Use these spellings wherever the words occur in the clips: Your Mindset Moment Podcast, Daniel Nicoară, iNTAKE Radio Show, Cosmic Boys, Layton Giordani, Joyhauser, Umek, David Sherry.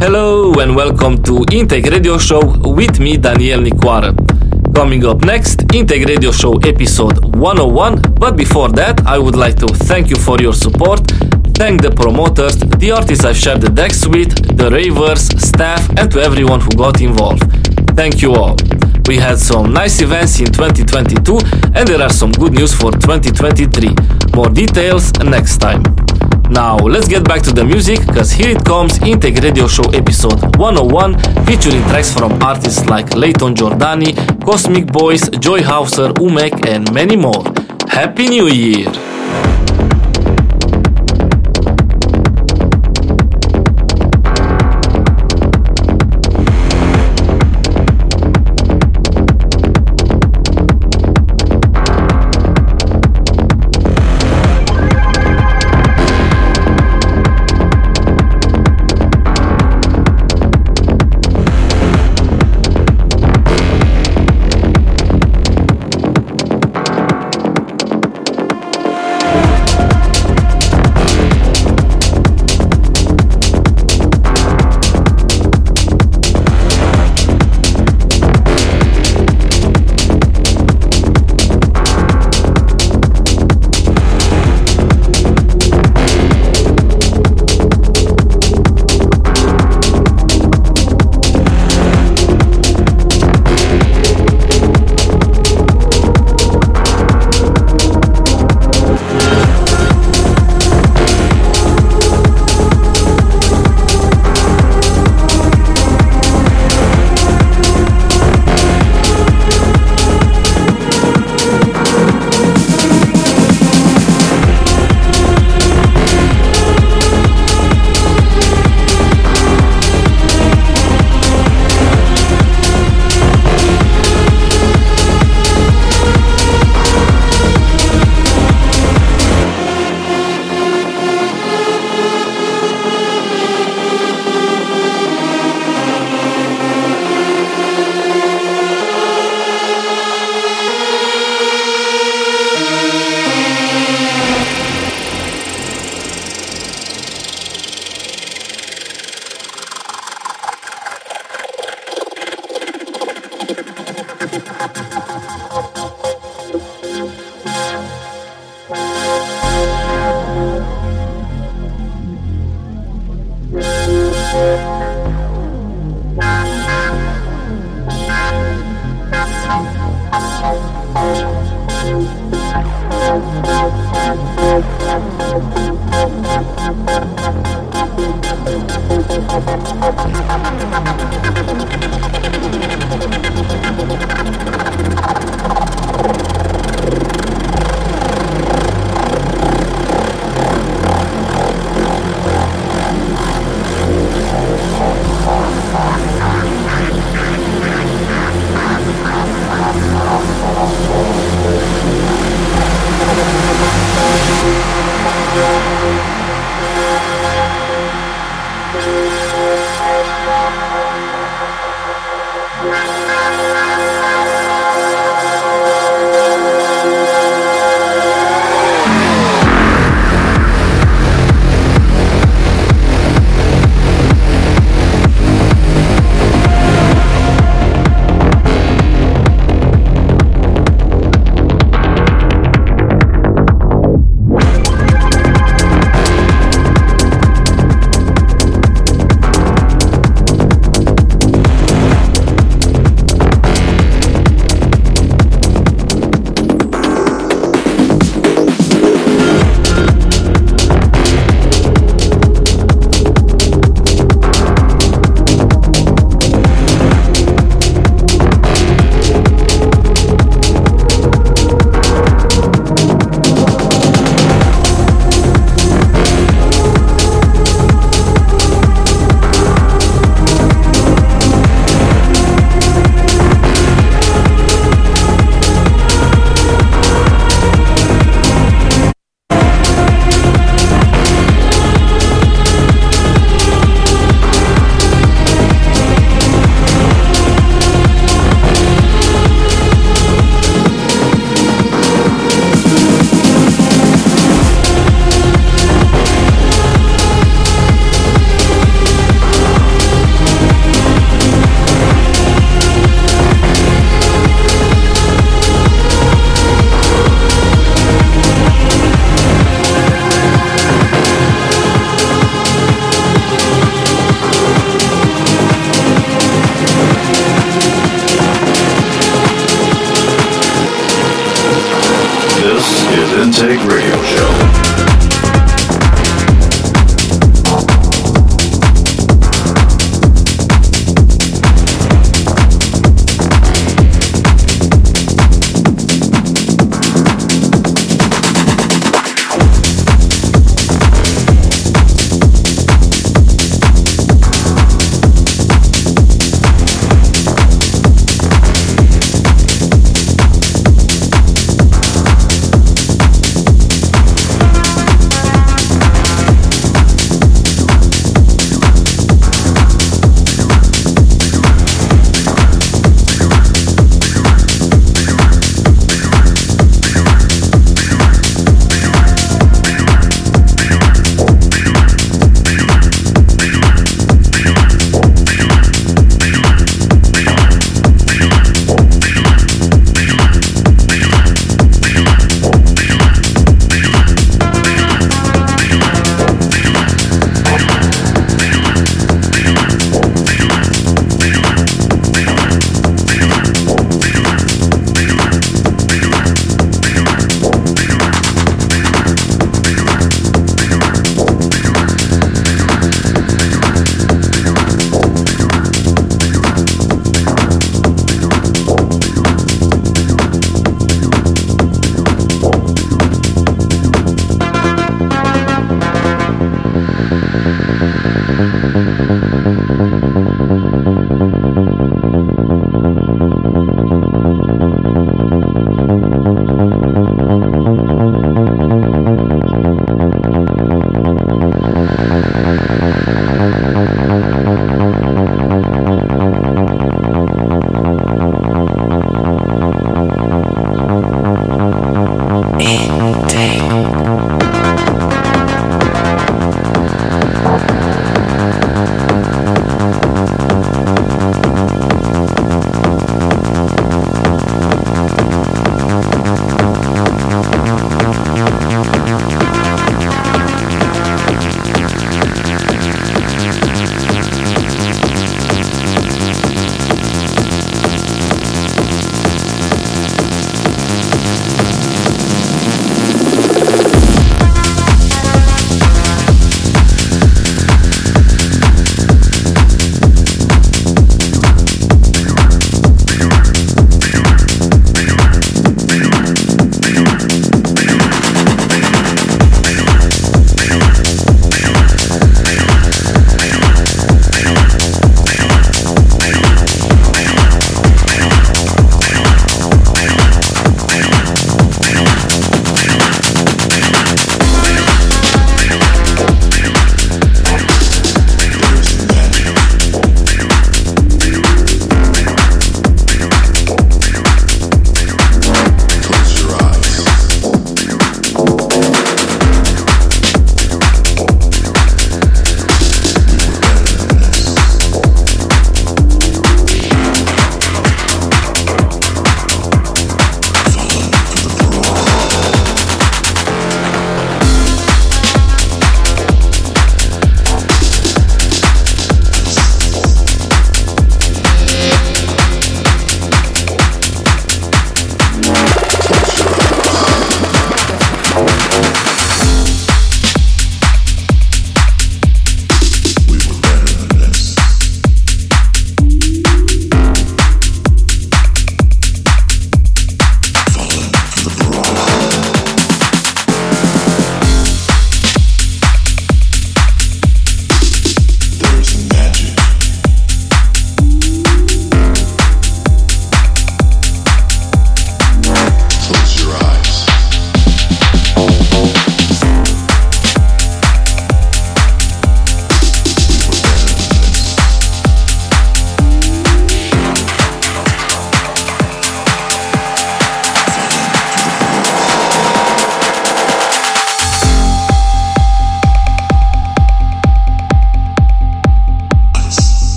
Hello and welcome to iNTAKE Radio Show with me, Daniel Nicoară. Coming up next, iNTAKE Radio Show episode 101, but before that I would like to thank you for your support, thank the promoters, the artists I've shared the decks with, the ravers, staff and to everyone who got involved. Thank you all. We had some nice events in 2022 and there are some good news for 2023. More details next time. Now let's get back to the music, cause here it comes, iNTAKE Radio Show episode 101, featuring tracks from artists like Layton Giordani, Cosmic Boys, Joyhauser, Umek and many more. Happy New Year! iNTAKE Radio Show.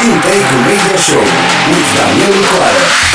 iNTAKE Radio Show with Daniel Nicoară.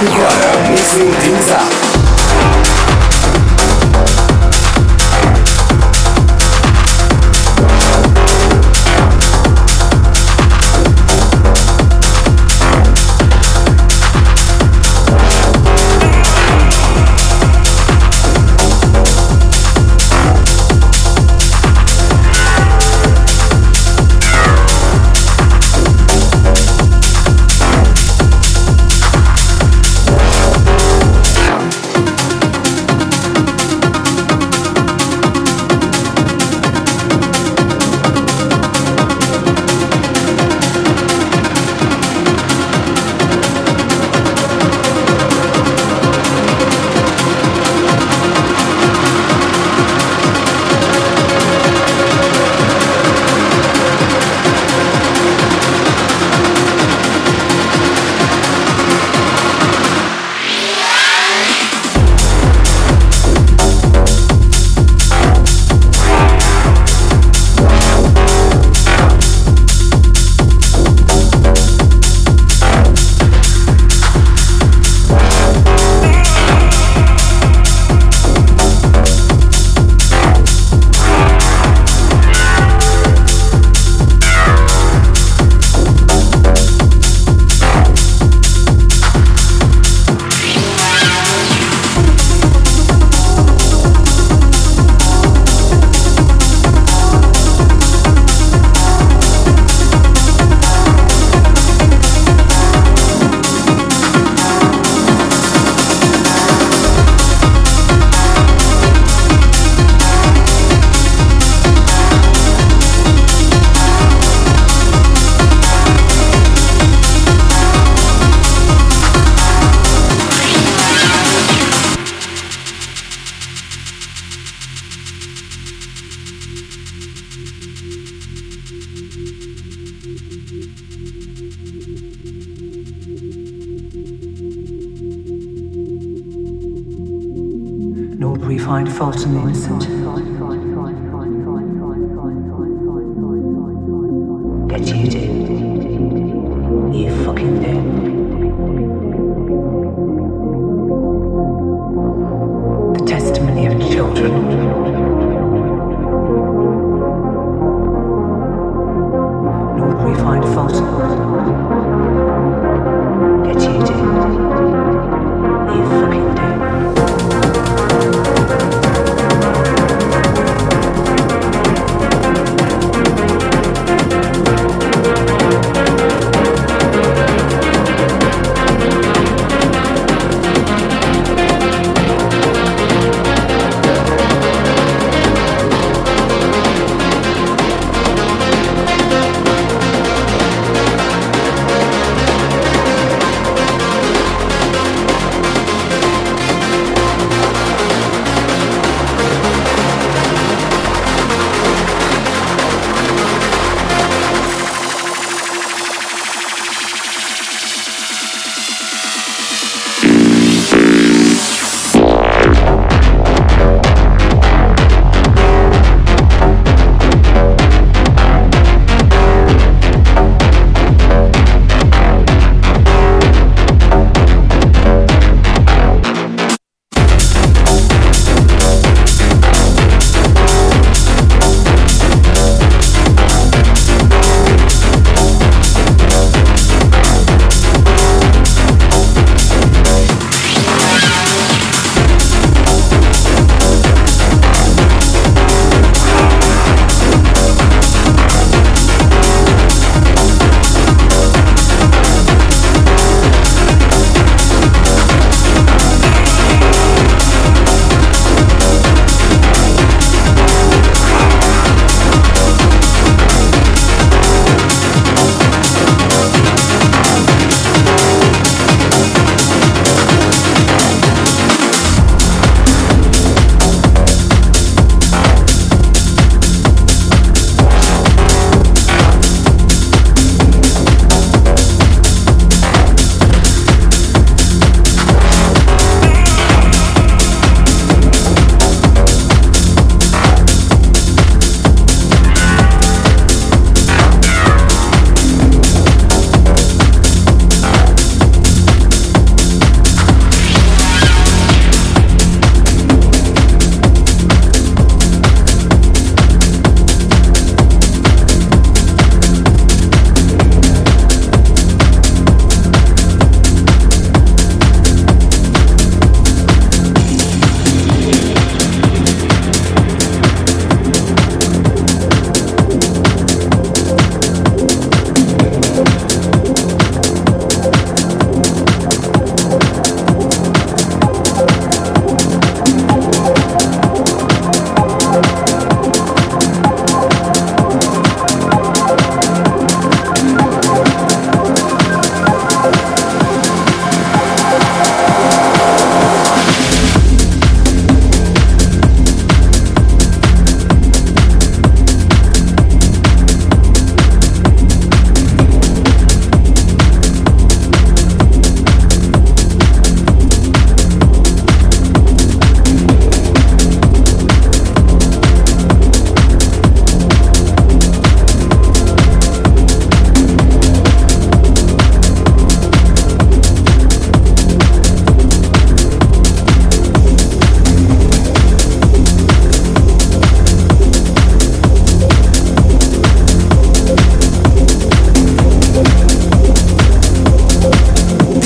Nicoară, mixing things up.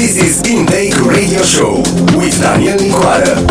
This is iNTAKE Radio Show with Daniel Nicoară.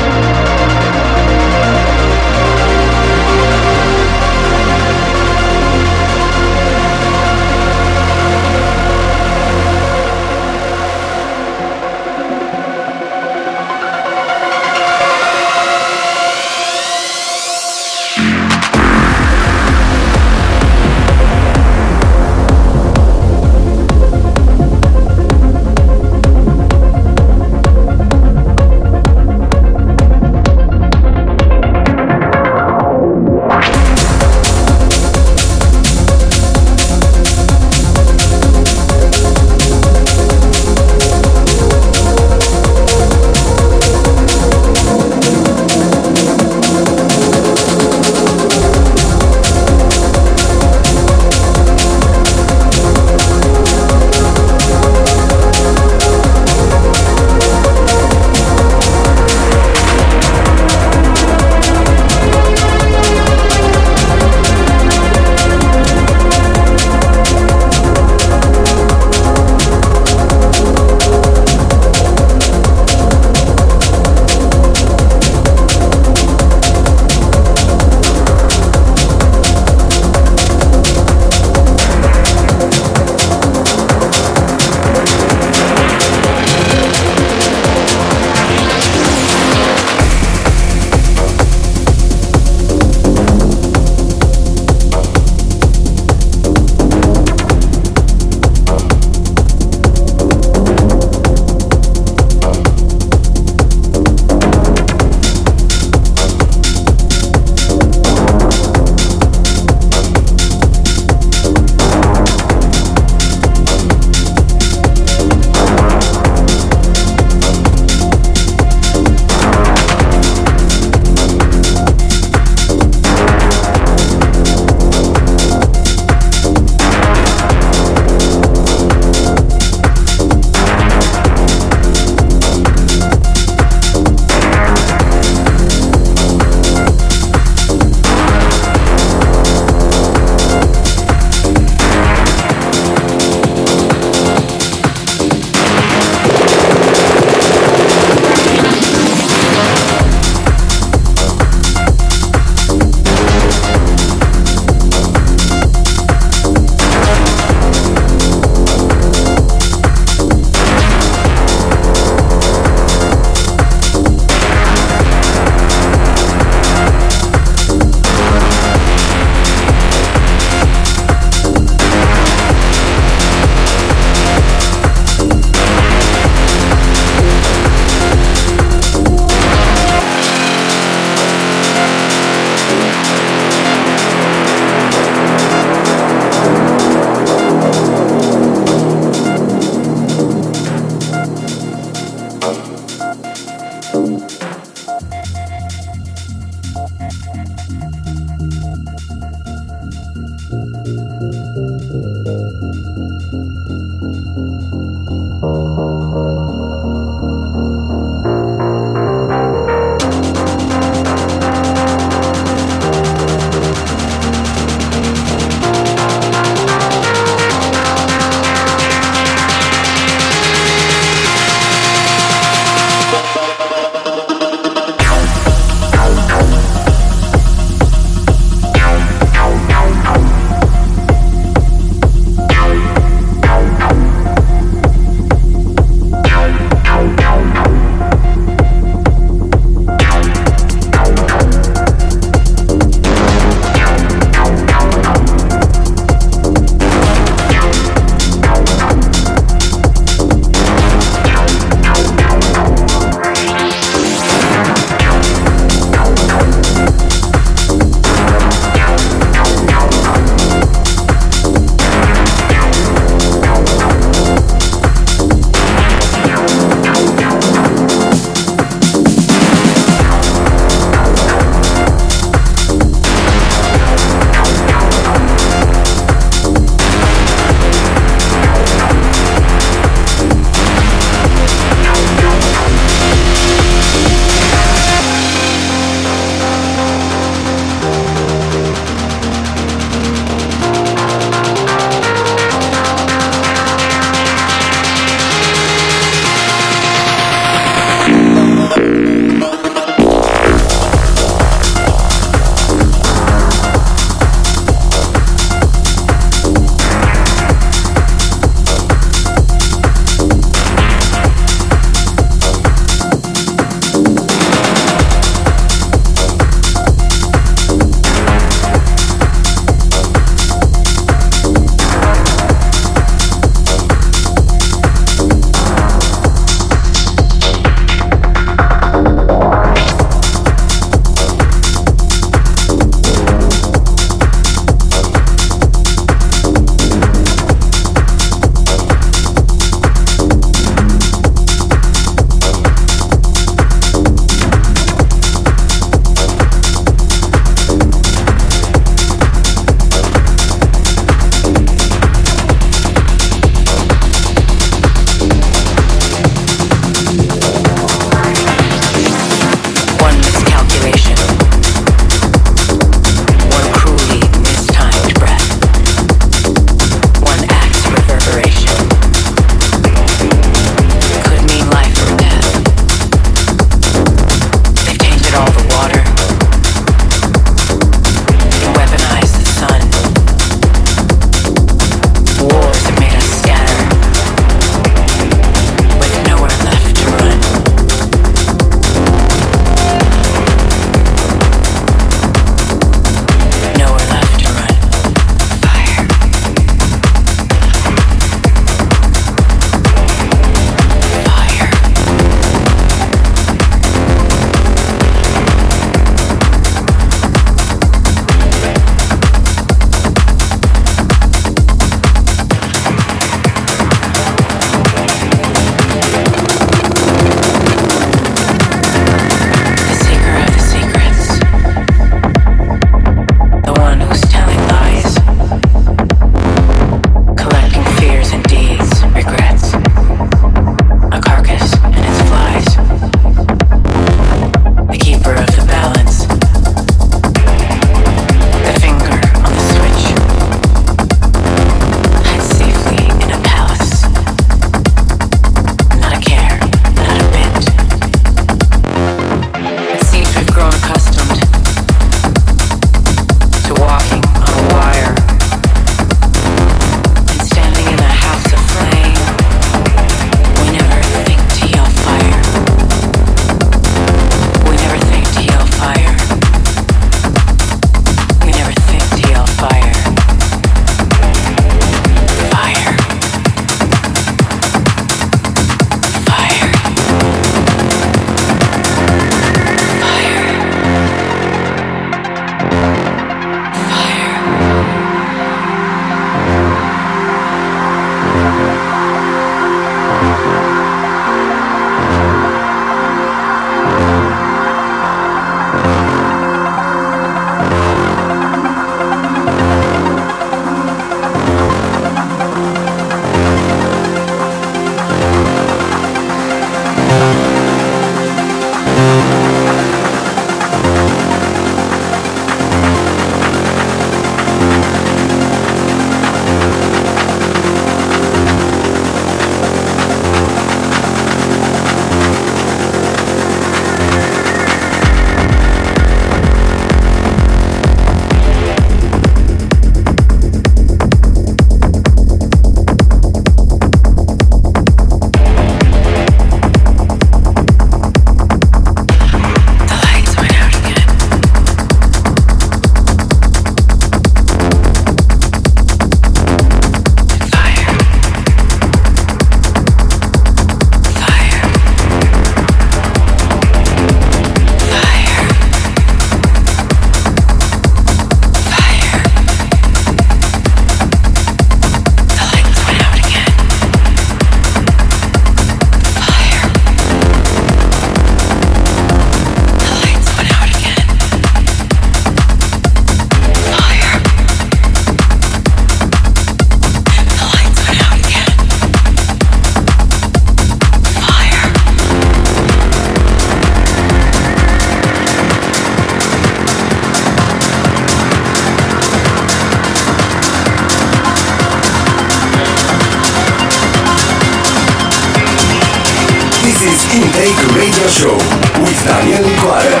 iNTAKE Radio Show with Daniel Nicoară.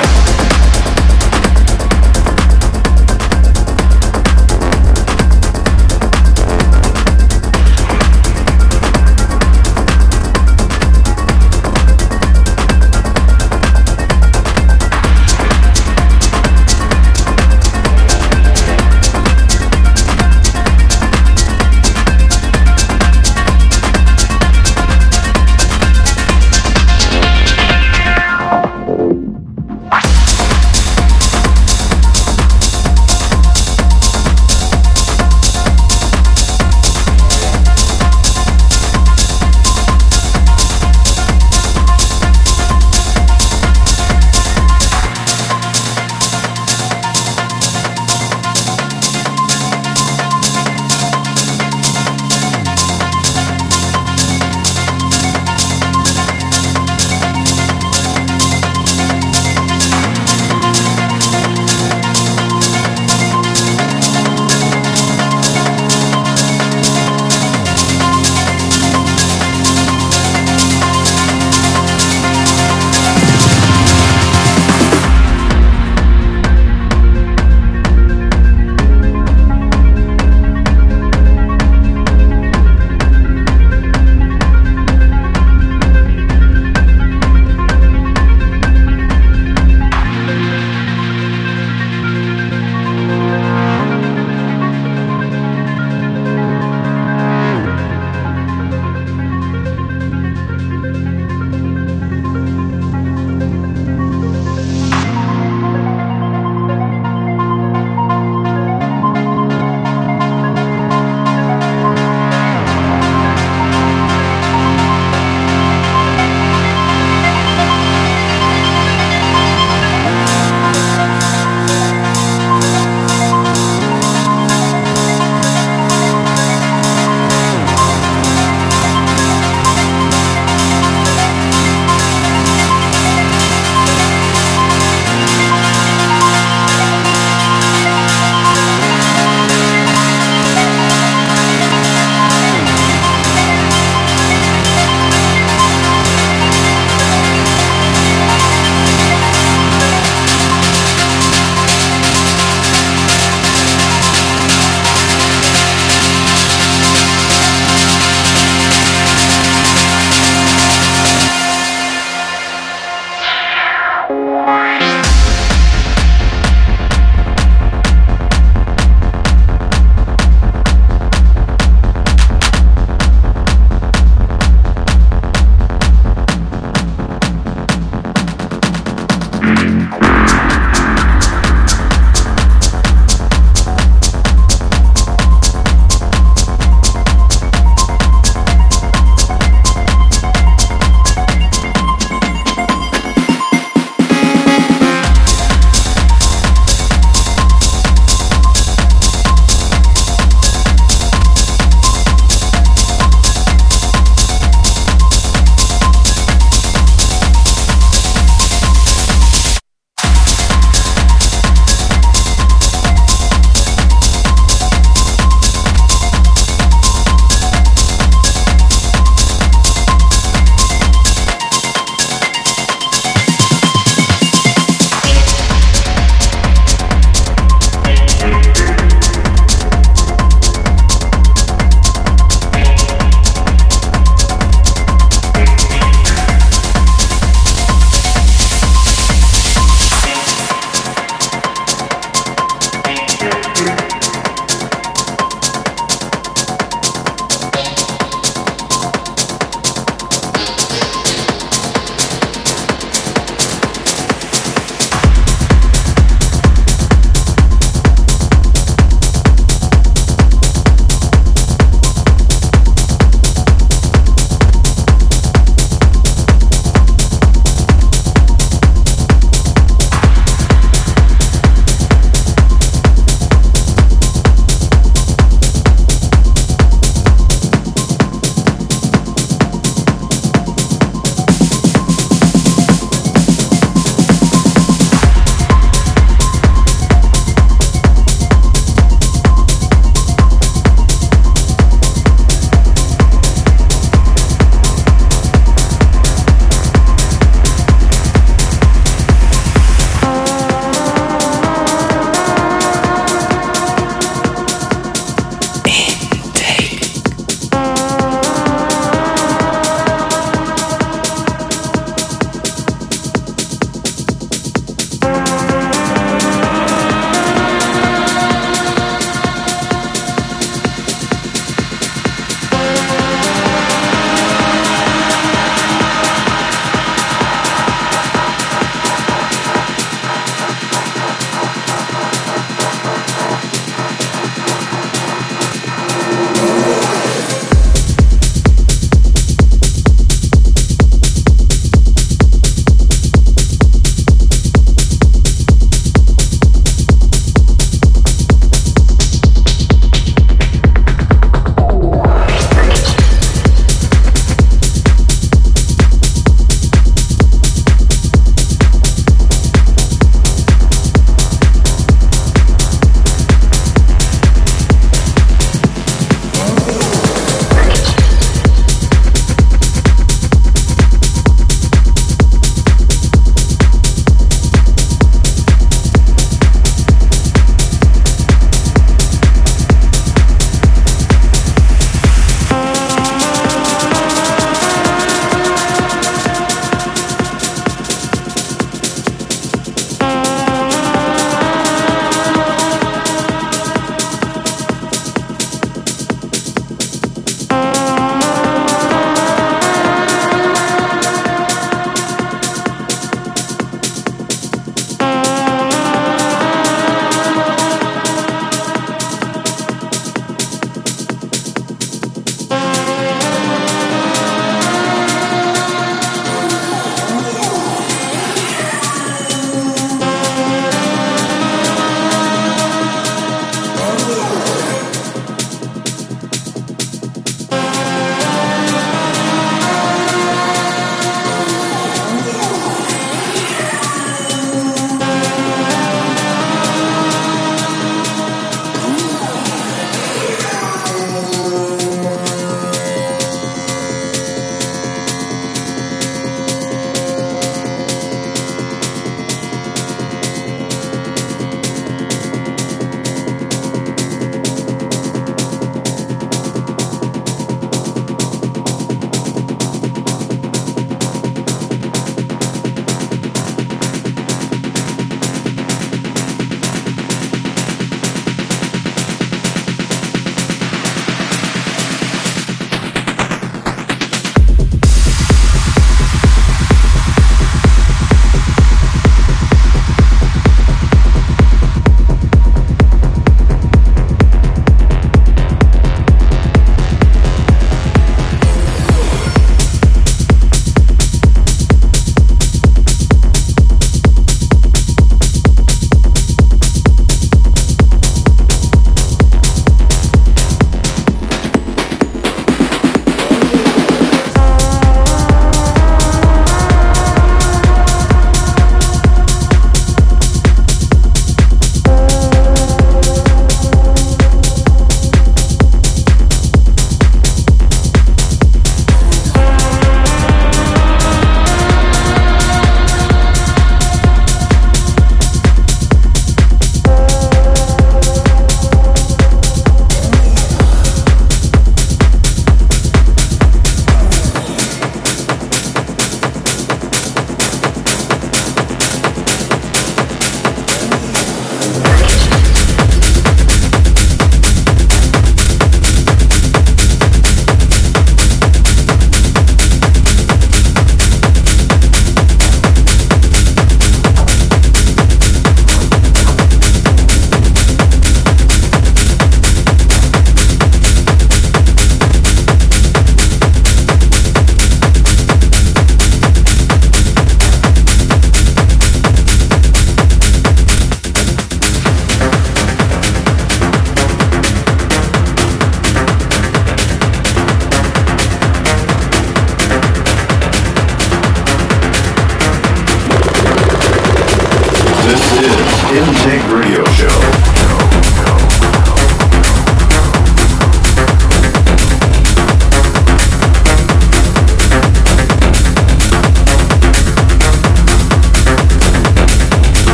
iNTAKE Radio Show.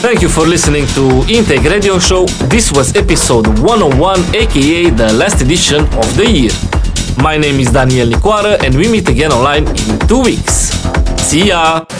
Thank you for listening to iNTAKE Radio Show. This was episode 101, aka the last edition of the year. My name is Daniel Nicoară and we meet again online in 2 weeks. See ya!